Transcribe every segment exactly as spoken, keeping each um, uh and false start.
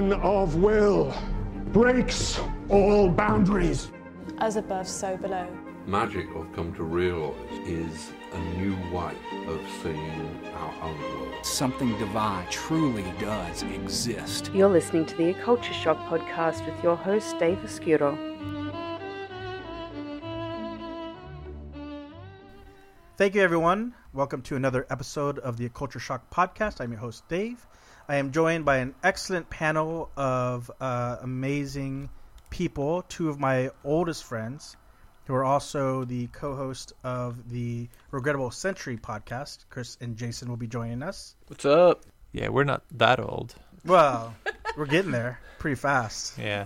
man of will breaks all boundaries. As above, so below. Magic, I've come to realise, is a new way of seeing our own world. Something divine truly does exist. You're listening to the Culture Shock podcast with your host, Dave Oscuro. Thank you, everyone. Welcome to another episode of the Culture Shock podcast. I'm your host, Dave. I am joined by an excellent panel of uh, amazing people, two of my oldest friends, who are also the co-host of the Regrettable Century podcast. Chris and Jason will be joining us. What's up? Yeah, we're not that old. Well, we're getting there pretty fast. Yeah.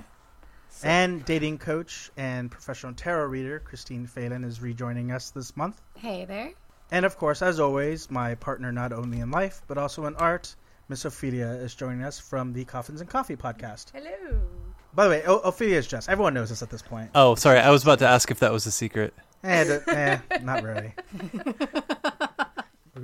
So. And dating coach and professional tarot reader Christine Phelan is rejoining us this month. Hey there. And of course, as always, my partner not only in life, but also in art, Miss Ophelia is joining us from the Coffins and Coffee podcast. Hello. By the way, o- Ophelia's dress. Everyone knows this at this point. Oh, sorry. I was about to ask if that was a secret. Eh, d- eh not really.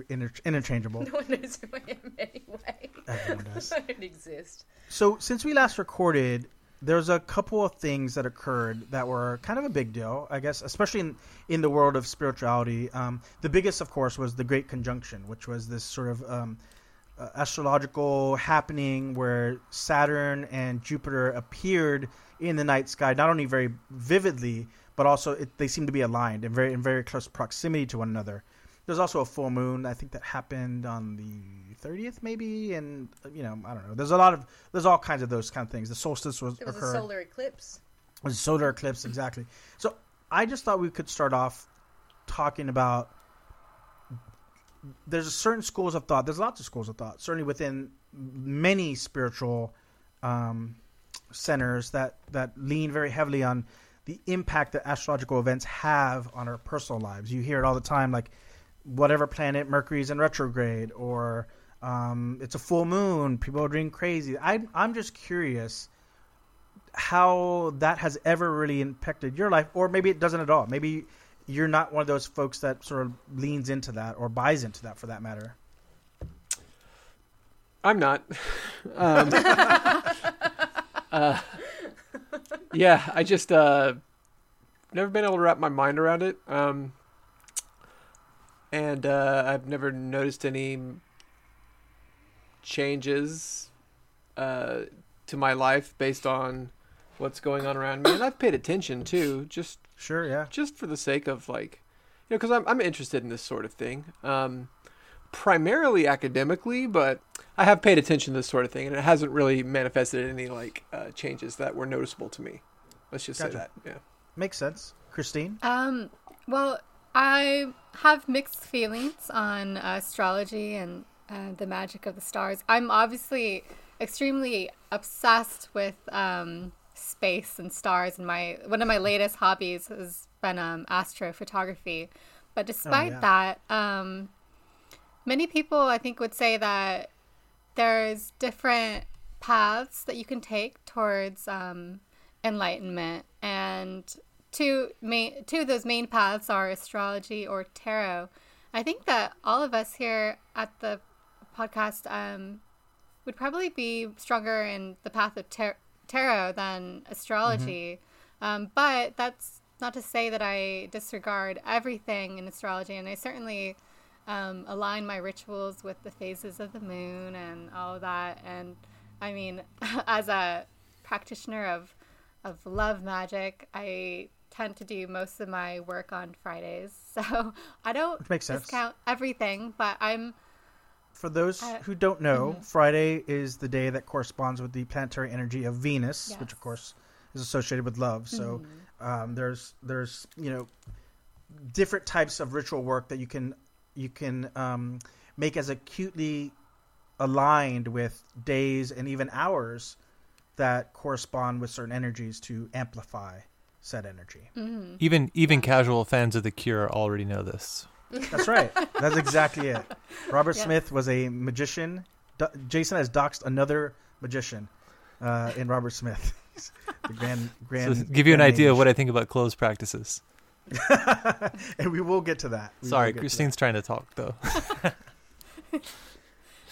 Inter- interchangeable. No one knows who I am anyway. Everyone does. I don't exist. So since we last recorded, there's a couple of things that occurred that were kind of a big deal, I guess, especially in, in the world of spirituality. Um, the biggest, of course, was the Great Conjunction, which was this sort of... Um, Uh, astrological happening where Saturn and Jupiter appeared in the night sky, not only very vividly, but also it, they seem to be aligned and very in very close proximity to one another. There's also a full moon, I think, that happened on the thirtieth, maybe, and you know, I don't know. There's a lot of there's all kinds of those kind of things. The solstice was there was occurred. a solar eclipse. It was a solar eclipse, exactly. So I just thought we could start off talking about. There's a certain schools of thought. There's lots of schools of thought, certainly within many spiritual um, centers that, that lean very heavily on the impact that astrological events have on our personal lives. You hear it all the time, like whatever planet Mercury's in retrograde, or um, it's a full moon. People are doing crazy. I, I'm just curious how that has ever really impacted your life, or maybe it doesn't at all. Maybe you're not one of those folks that sort of leans into that or buys into that, for that matter. I'm not. Um, uh, yeah, I just uh, never been able to wrap my mind around it. Um, and uh, I've never noticed any changes uh, to my life based on what's going on around me. And I've paid attention, too, just Sure, yeah. Just for the sake of, like, you know, because I'm I'm interested in this sort of thing, um, primarily academically, but I have paid attention to this sort of thing, and it hasn't really manifested any, like, uh, changes that were noticeable to me. Let's just Gotcha. say that, yeah. Makes sense. Christine? Um, well, I have mixed feelings on astrology and uh, the magic of the stars. I'm obviously extremely obsessed with... Um, space and stars, and my one of my latest hobbies has been um astrophotography, but despite oh, yeah. that um many people I think would say that there's different paths that you can take towards um enlightenment, and two main two of those main paths are astrology or tarot. I think that all of us here at the podcast um would probably be stronger in the path of tarot tarot than astrology. Mm-hmm. Um, but that's not to say that I disregard everything in astrology, and I certainly um, align my rituals with the phases of the moon and all that. And I mean, as a practitioner of of love magic, I tend to do most of my work on Fridays, so I don't discount everything, but I'm For those who don't know, mm-hmm. Friday is the day that corresponds with the planetary energy of Venus, yes. which, of course, is associated with love. Mm-hmm. So um, there's there's you know different types of ritual work that you can you can um, make as acutely aligned with days and even hours that correspond with certain energies to amplify said energy. Mm-hmm. Even even casual fans of The Cure already know this. That's right. That's exactly it. Robert yeah. Smith was a magician. Do- Jason has doxed another magician uh, in Robert Smith. the grand, grand, so give you grand an idea age. of what I think about closed practices. And we will get to that. We Sorry, get Christine's to that. trying to talk, though.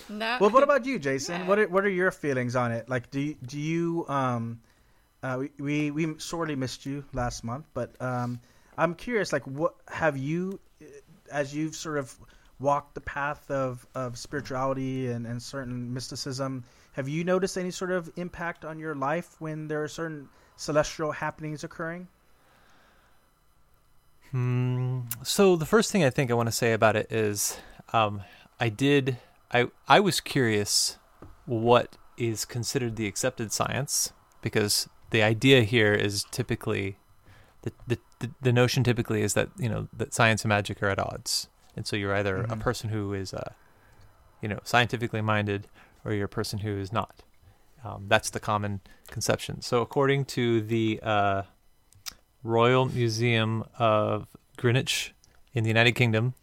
No. Well, what about you, Jason? Yeah. What are, what are your feelings on it? Like, do you, do you um, uh, we, we we sorely missed you last month, but um, I'm curious, like, what have you, as you've sort of walked the path of, of spirituality and, and certain mysticism, have you noticed any sort of impact on your life when there are certain celestial happenings occurring? Hmm. So the first thing I think I want to say about it is, um, I did. I I was curious what is considered the accepted science, because the idea here is typically the the, the, the notion typically is that, you know, that science and magic are at odds, and so you're either mm-hmm. a person who is uh, you know, scientifically minded, or you're a person who is not. Um, that's the common conception. So according to the uh, Royal Museum of Greenwich in the United Kingdom,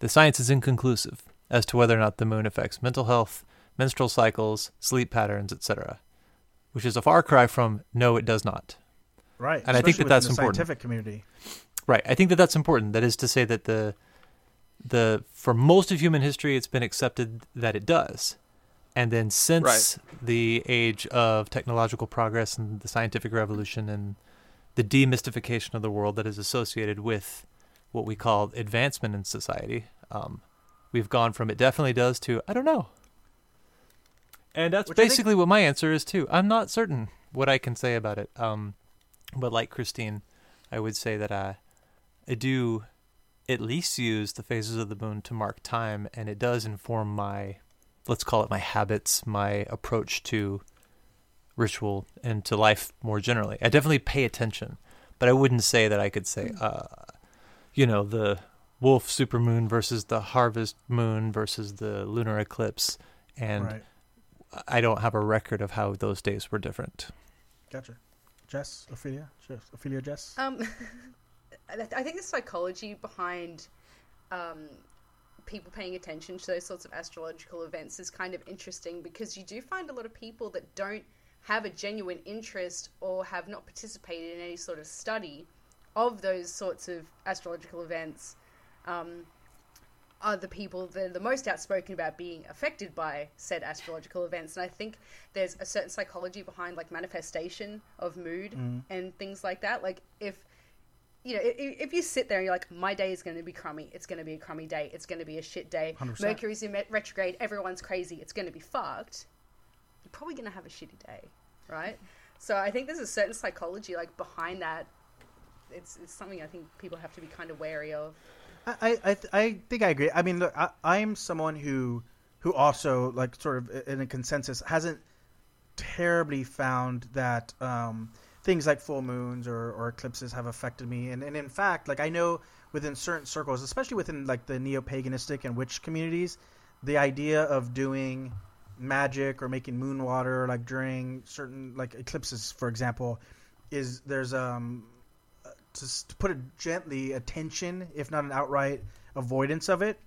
the science is inconclusive as to whether or not the moon affects mental health, menstrual cycles, sleep patterns, et cetera, which is a far cry from no, it does not. Right, and especially I think that that's the important. Scientific community. Right, I think that that's important. That is to say that the the for most of human history, it's been accepted that it does, and then since right. the age of technological progress and the scientific revolution and the demystification of the world that is associated with what we call advancement in society. Um, We've gone from it definitely does to I don't know. And that's Which basically think- what my answer is too. I'm not certain what I can say about it. Um, but like Christine, I would say that I, I do at least use the phases of the moon to mark time, and it does inform my, let's call it my habits, my approach to ritual and to life more generally. I definitely pay attention, but I wouldn't say that I could say, uh, you know, the wolf supermoon versus the harvest moon versus the lunar eclipse, and right. I don't have a record of how those days were different. Gotcha. Jess, Ophelia, Ophelia, Jess. Um, I think the psychology behind um, people paying attention to those sorts of astrological events is kind of interesting, because you do find a lot of people that don't have a genuine interest or have not participated in any sort of study of those sorts of astrological events. Um, are the people that are the most outspoken about being affected by said astrological events. And I think there's a certain psychology behind, like, manifestation of mood mm. and things like that. Like, if, you know, if, if you sit there and you're like, my day is going to be crummy, it's going to be a crummy day, it's going to be a shit day, one hundred percent. Mercury's in retrograde, everyone's crazy, it's going to be fucked, you're probably going to have a shitty day, right? So I think there's a certain psychology, like, behind that. It's, it's something I think people have to be kind of wary of. I I, th- I think I agree. I mean, look, I, I'm someone who who also, like, sort of in a consensus, hasn't terribly found that um, things like full moons or, or eclipses have affected me. And, and in fact, like, I know within certain circles, especially within, like, the neo-paganistic and witch communities, the idea of doing magic or making moon water, like, during certain, like, eclipses, for example, is there's um. To, to put it gently, a tension, if not an outright avoidance of it.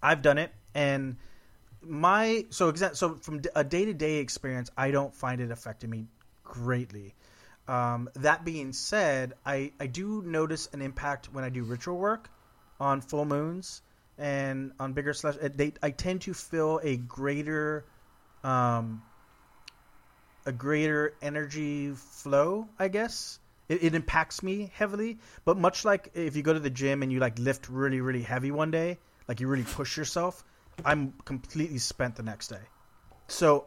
I've done it, and my so exact so from a day to day experience, I don't find it affecting me greatly. Um, that being said, I, I do notice an impact when I do ritual work on full moons and on bigger slash. They, I tend to feel a greater, um, a greater energy flow, I guess. It, it impacts me heavily, but much like if you go to the gym and you, like, lift really, really heavy one day, like, you really push yourself, I'm completely spent the next day. So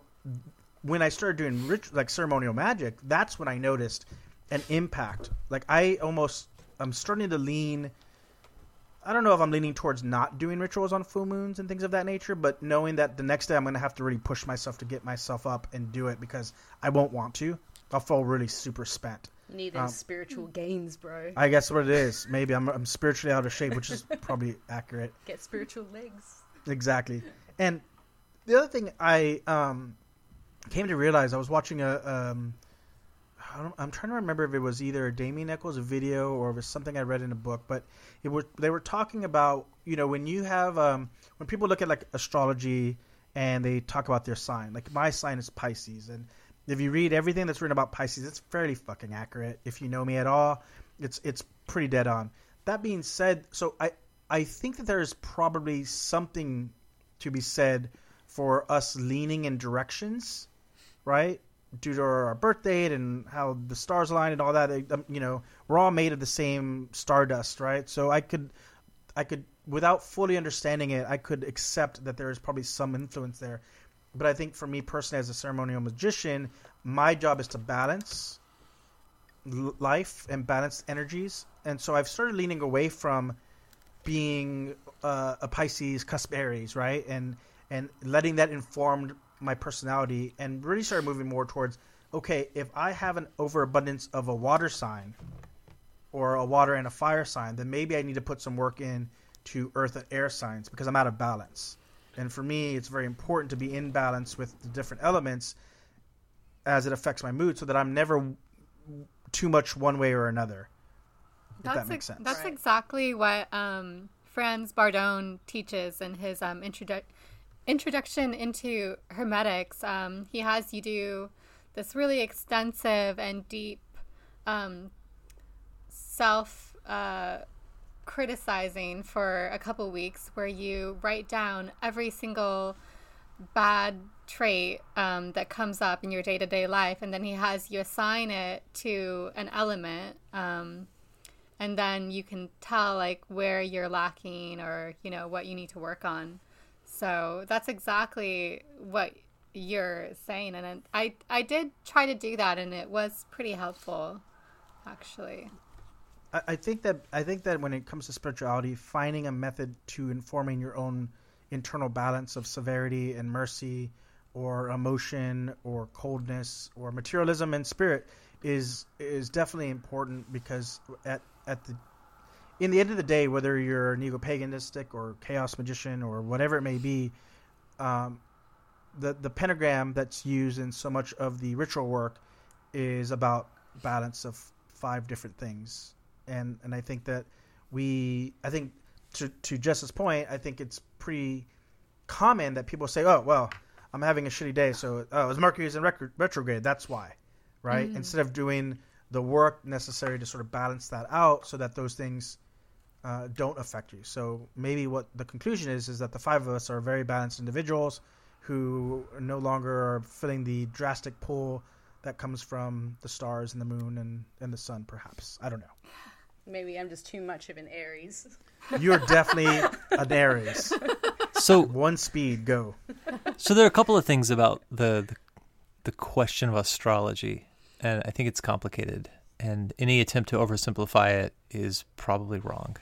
when I started doing rich, like, ceremonial magic, that's when I noticed an impact. Like, I almost – I'm starting to lean – I don't know if I'm leaning towards not doing rituals on full moons and things of that nature, but knowing that the next day I'm going to have to really push myself to get myself up and do it, because I won't want to. I'll feel really super spent. Need those um, spiritual gains, bro. I guess what it is. Maybe I'm I'm spiritually out of shape, which is probably accurate. Get spiritual legs. Exactly. And the other thing I um, came to realize, I was watching a um, I don't, I'm trying to remember if it was either a Damien Nichols a video or it was something I read in a book, but it was they were talking about, you know, when you have um, when people look at, like, astrology and they talk about their sign, like, my sign is Pisces, and if you read everything that's written about Pisces, it's fairly fucking accurate. If you know me at all, it's it's pretty dead on. That being said, so I, I think that there is probably something to be said for us leaning in directions, right? Due to our birth date and how the stars align and all that, you know, we're all made of the same stardust, right? So I could, I could, without fully understanding it, I could accept that there is probably some influence there. But I think for me personally, as a ceremonial magician, my job is to balance life and balance energies. And so I've started leaning away from being uh, a Pisces, cusp Aries, right? And, and letting that inform my personality, and really started moving more towards, okay, if I have an overabundance of a water sign or a water and a fire sign, then maybe I need to put some work in to earth and air signs because I'm out of balance. And for me, it's very important to be in balance with the different elements as it affects my mood so that I'm never too much one way or another. If that's that makes sense. That's right. Exactly what um, Franz Bardone teaches in his um, introduction. Introduction into Hermetics, um, he has you do this really extensive and deep um, self uh, criticizing for a couple weeks where you write down every single bad trait um, that comes up in your day-to-day life, and then he has you assign it to an element, um, and then you can tell like where you're lacking or, you know, what you need to work on. So that's exactly what you're saying. And I, I did try to do that, and it was pretty helpful, actually. I, I think that I think that when it comes to spirituality, finding a method to informing your own internal balance of severity and mercy or emotion or coldness or materialism and spirit is is definitely important, because at, at the in the end of the day, whether you're an ego-paganistic or chaos magician or whatever it may be, um, the the pentagram that's used in so much of the ritual work is about balance of five different things. And and I think that we, I think to, to Jess's point, I think it's pretty common that people say, oh, well, I'm having a shitty day, so oh, it was Mercury's in rec- retrograde, that's why, right? Mm. Instead of doing the work necessary to sort of balance that out so that those things Uh, don't affect you. So maybe what the conclusion is is that the five of us are very balanced individuals who no longer are feeling the drastic pull that comes from the stars and the moon and, and the sun, perhaps. I don't know. Maybe I'm just too much of an Aries. You're definitely an Aries. So one speed, go. So there are a couple of things about the the, the question of astrology, and I think it's complicated. And any attempt to oversimplify it is probably wrong.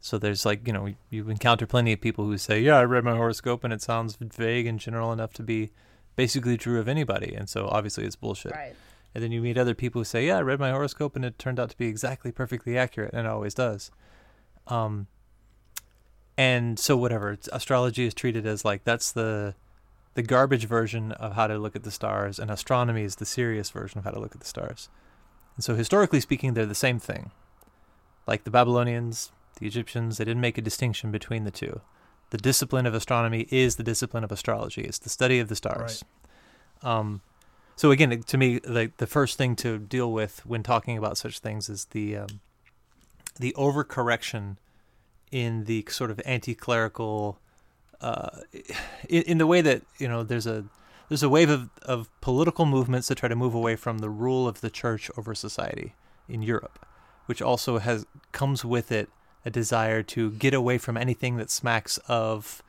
So there's like, you know, you encounter plenty of people who say, yeah, I read my horoscope and it sounds vague and general enough to be basically true of anybody. And so obviously it's bullshit. Right. And then you meet other people who say, yeah, I read my horoscope and it turned out to be exactly perfectly accurate. And it always does. Um, and so whatever, it's, astrology is treated as like, that's the the garbage version of how to look at the stars. And astronomy is the serious version of how to look at the stars. And so historically speaking, they're the same thing. Like the Babylonians, the Egyptians, they didn't make a distinction between the two. The discipline of astronomy is the discipline of astrology. It's the study of the stars. Right. Um, so again, to me, like the first thing to deal with when talking about such things is the um, the overcorrection in the sort of anti-clerical, uh, in, in the way that, you know, there's a There's a wave of, of political movements that try to move away from the rule of the church over society in Europe, which also has comes with it a desire to get away from anything that smacks of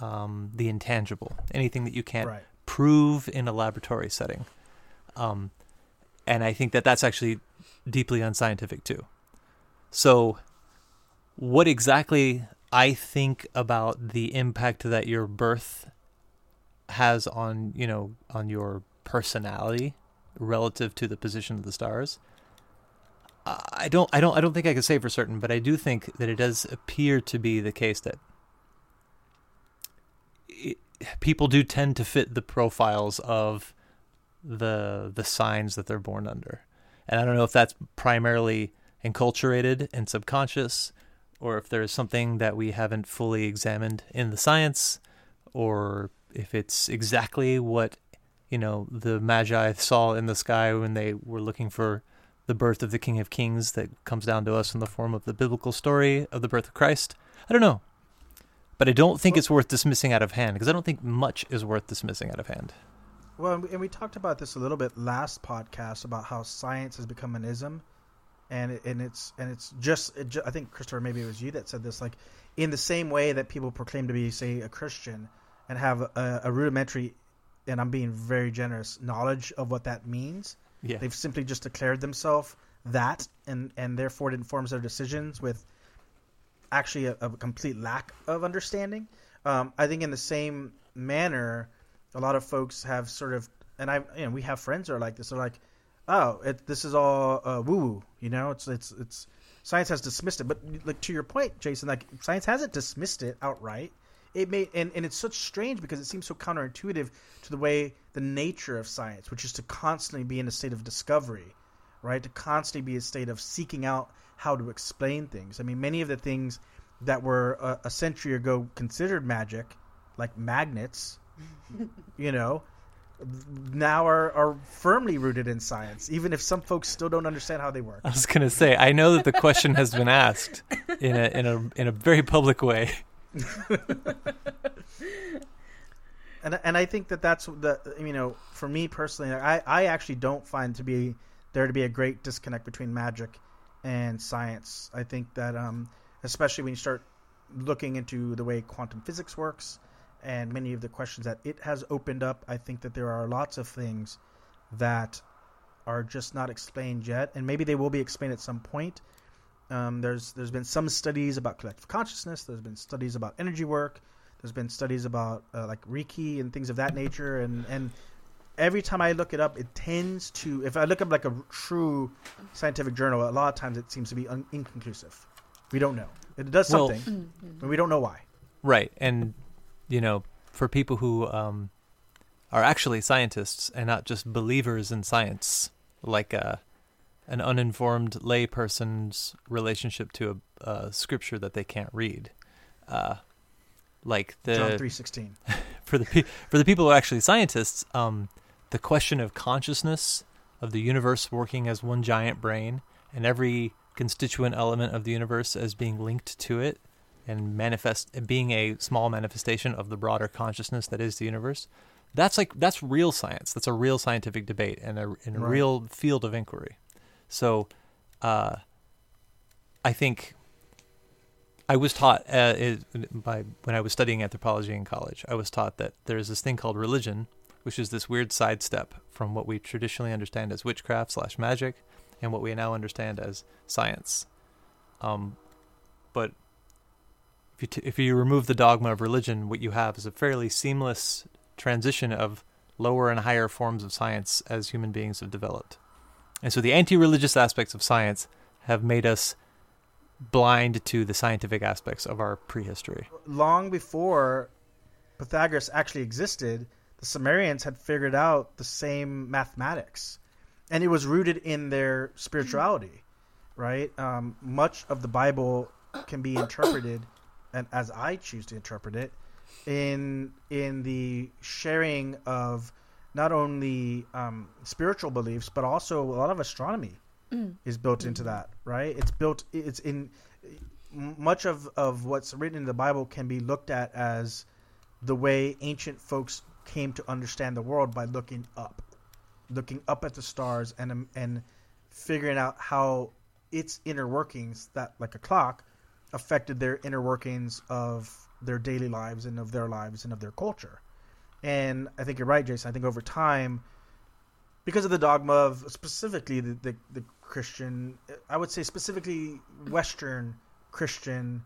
um, the intangible, anything that you can't right. prove in a laboratory setting. Um, and I think that that's actually deeply unscientific too. So what exactly I think about the impact that your birth has on, you know, on your personality relative to the position of the stars, I don't, I don't, I don't think I can say for certain, but I do think that it does appear to be the case that it, people do tend to fit the profiles of the the signs that they're born under, and I don't know if that's primarily enculturated and subconscious, or if there is something that we haven't fully examined in the science, or if it's exactly what, you know, the Magi saw in the sky when they were looking for the birth of the King of Kings that comes down to us in the form of the biblical story of the birth of Christ. I don't know. But I don't think well, it's worth dismissing out of hand, because I don't think much is worth dismissing out of hand. Well, and we, and we talked about this a little bit last podcast about how science has become an ism, and it, and it's and it's just it, I think Christopher, maybe it was you that said this, like in the same way that people proclaim to be, say, a Christian and have a, a rudimentary, and I'm being very generous, knowledge of what that means. Yeah. They've simply just declared themselves that, and, and therefore it informs their decisions with actually a, a complete lack of understanding. Um, I think in the same manner, a lot of folks have sort of, and I, you know, we have friends that are like this. They're like, oh, it, this is all uh, woo-woo, you know. It's it's it's science has dismissed it. But like to your point, Jason, like science hasn't dismissed it outright. It may, and, and it's such strange because it seems so counterintuitive to the way the nature of science, which is to constantly be in a state of discovery, right? To constantly be in a state of seeking out how to explain things. I mean, many of the things that were a, a century ago considered magic, like magnets, you know, now are, are firmly rooted in science, even if some folks still don't understand how they work. I was going to say, I know that the question has been asked in a in a in a very public way. and and I think that that's the, you know, for me personally, I, I actually don't find to be there to be a great disconnect between magic and science. I think that um, especially when you start looking into the way quantum physics works and many of the questions that it has opened up, I think that there are lots of things that are just not explained yet, and maybe they will be explained at some point. Um, there's there's been some studies about collective consciousness. There's been studies about energy work. There's been studies about uh, like Reiki and things of that nature. And, and every time I look it up, it tends to, if I look up like a true scientific journal, a lot of times it seems to be un- inconclusive. We don't know. It does something, well, but we don't know why. Right. And, you know, for people who um, are actually scientists and not just believers in science, like a an uninformed lay person's relationship to a, a scripture that they can't read, uh, like the John three sixteen. For the pe- for the people who are actually scientists, um, the question of consciousness, of the universe working as one giant brain, and every constituent element of the universe as being linked to it, and manifest being a small manifestation of the broader consciousness that is the universe. That's like that's real science. That's a real scientific debate and a, and a right. real field of inquiry. So, uh, I think I was taught uh, it, by when I was studying anthropology in college, I was taught that there is this thing called religion, which is this weird sidestep from what we traditionally understand as witchcraft slash magic and what we now understand as science. Um, but if you, t- if you remove the dogma of religion, what you have is a fairly seamless transition of lower and higher forms of science as human beings have developed. And so the anti-religious aspects of science have made us blind to the scientific aspects of our prehistory. Long before Pythagoras actually existed, the Sumerians had figured out the same mathematics, and it was rooted in their spirituality, right? Um, much of the Bible can be interpreted, and as I choose to interpret it, in in the sharing of not only um, spiritual beliefs, but also a lot of astronomy mm. is built mm-hmm. into that, right? It's built, it's in much of, of what's written in the Bible can be looked at as the way ancient folks came to understand the world by looking up, looking up at the stars and, and figuring out how its inner workings, that like a clock, affected their inner workings of their daily lives and of their lives and of their culture. And I think you're right, Jason. I think over time, because of the dogma of specifically the, the, the Christian, I would say specifically Western Christian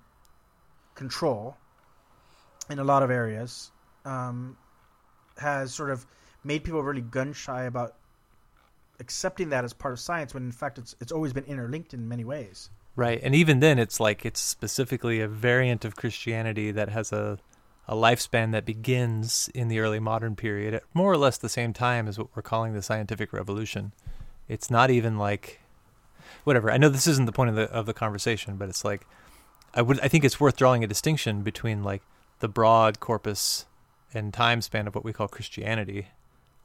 control in a lot of areas, um, has sort of made people really gun shy about accepting that as part of science, when in fact it's it's always been interlinked in many ways. Right, and even then, it's like it's specifically a variant of Christianity that has a. a lifespan that begins in the early modern period at more or less the same time as what we're calling the scientific revolution. It's not even like, whatever. I know this isn't the point of the of the conversation, but it's like, I would I think it's worth drawing a distinction between like the broad corpus and time span of what we call Christianity,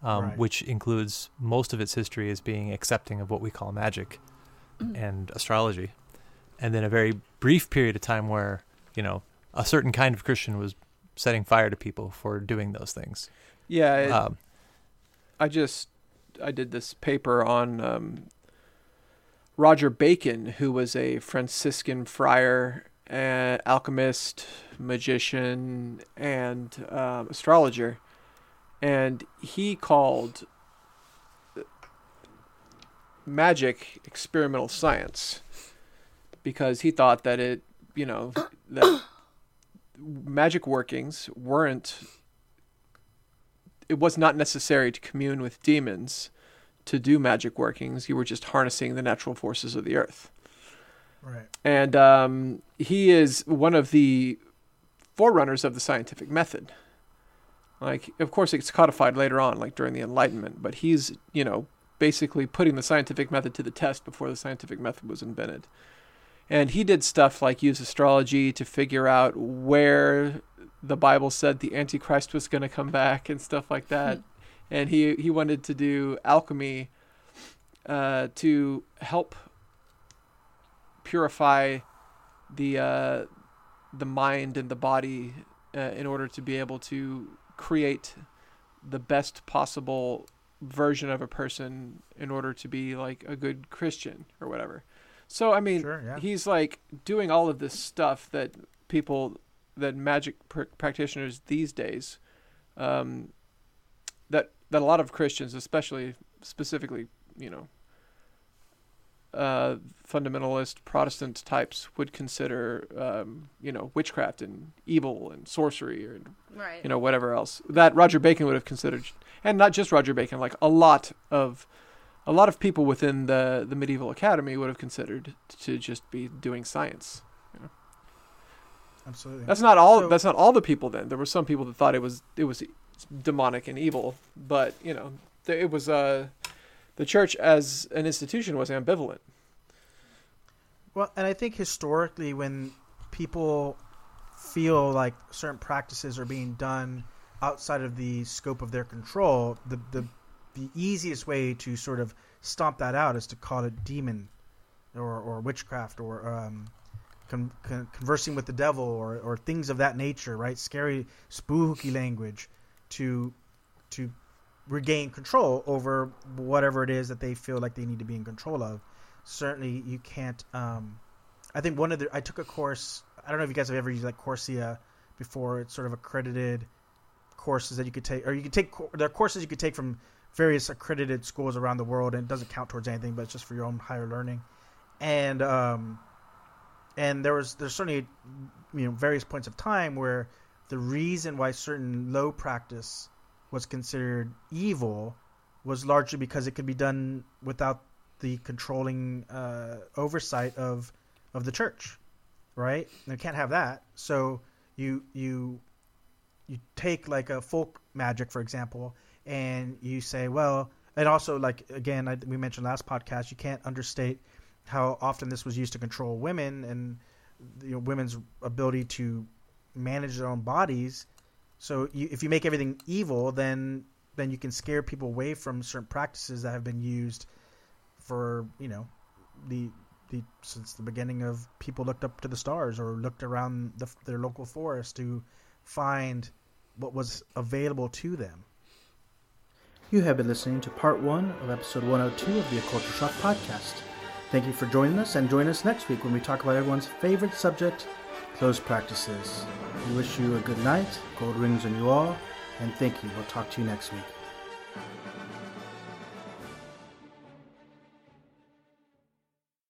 um, right. which includes most of its history as being accepting of what we call magic and astrology, and then a very brief period of time where, you know, a certain kind of Christian was setting fire to people for doing those things. Yeah. It, um, I just, I did this paper on um, Roger Bacon, who was a Franciscan friar, uh, alchemist, magician, and uh, astrologer. And he called magic experimental science because he thought that it, you know, that magic workings weren't, it was not necessary to commune with demons to do magic workings. You were just harnessing the natural forces of the earth. Right. And um, he is one of the forerunners of the scientific method. Like, of course, it's codified later on, like during the Enlightenment, but he's, you know, basically putting the scientific method to the test before the scientific method was invented. And he did stuff like use astrology to figure out where the Bible said the Antichrist was going to come back and stuff like that. Mm-hmm. And he, he wanted to do alchemy uh, to help purify the uh, the mind and the body uh, in order to be able to create the best possible version of a person in order to be like a good Christian or whatever. So, I mean, sure, yeah. He's like doing all of this stuff that people, that magic pr- practitioners these days, um, that, that a lot of Christians, especially specifically, you know, uh, fundamentalist Protestant types would consider, um, you know, witchcraft and evil and sorcery or, right. you know, whatever else that Roger Bacon would have considered. And not just Roger Bacon, like a lot of, a lot of people within the, the medieval academy would have considered to just be doing science. You know? Absolutely. That's not all, so, that's not all the people then. There were some people that thought it was, it was demonic and evil, but you know, it was, uh, the church as an institution was ambivalent. Well, and I think historically when people feel like certain practices are being done outside of the scope of their control, the the, the easiest way to sort of stomp that out is to call it demon or, or witchcraft or um, con, con, conversing with the devil or, or things of that nature, right? Scary, spooky language to to regain control over whatever it is that they feel like they need to be in control of. Certainly you can't um, I think one of the I took a course, I don't know if you guys have ever used like Coursera before. It's sort of accredited courses that you could take, or you could take there are courses you could take from various accredited schools around the world, and it doesn't count towards anything, but it's just for your own higher learning. And um, and there was there's certainly, you know, various points of time where the reason why certain low practice was considered evil was largely because it could be done without the controlling uh, oversight of of the church, right? And you can't have that. So you you you take like a folk magic, for example, and you say, well, and also like again, I, we mentioned last podcast, you can't understate how often this was used to control women and you know, women's ability to manage their own bodies. So you, if you make everything evil, then then you can scare people away from certain practices that have been used for, you know, the the since the beginning of people looked up to the stars or looked around the, their local forest to find what was available to them. You have been listening to part one of episode one oh two of the Occulture Shock podcast. Thank you for joining us, and join us next week when we talk about everyone's favorite subject, closed practices. We wish you a good night, gold rings on you all, and thank you. We'll talk to you next week.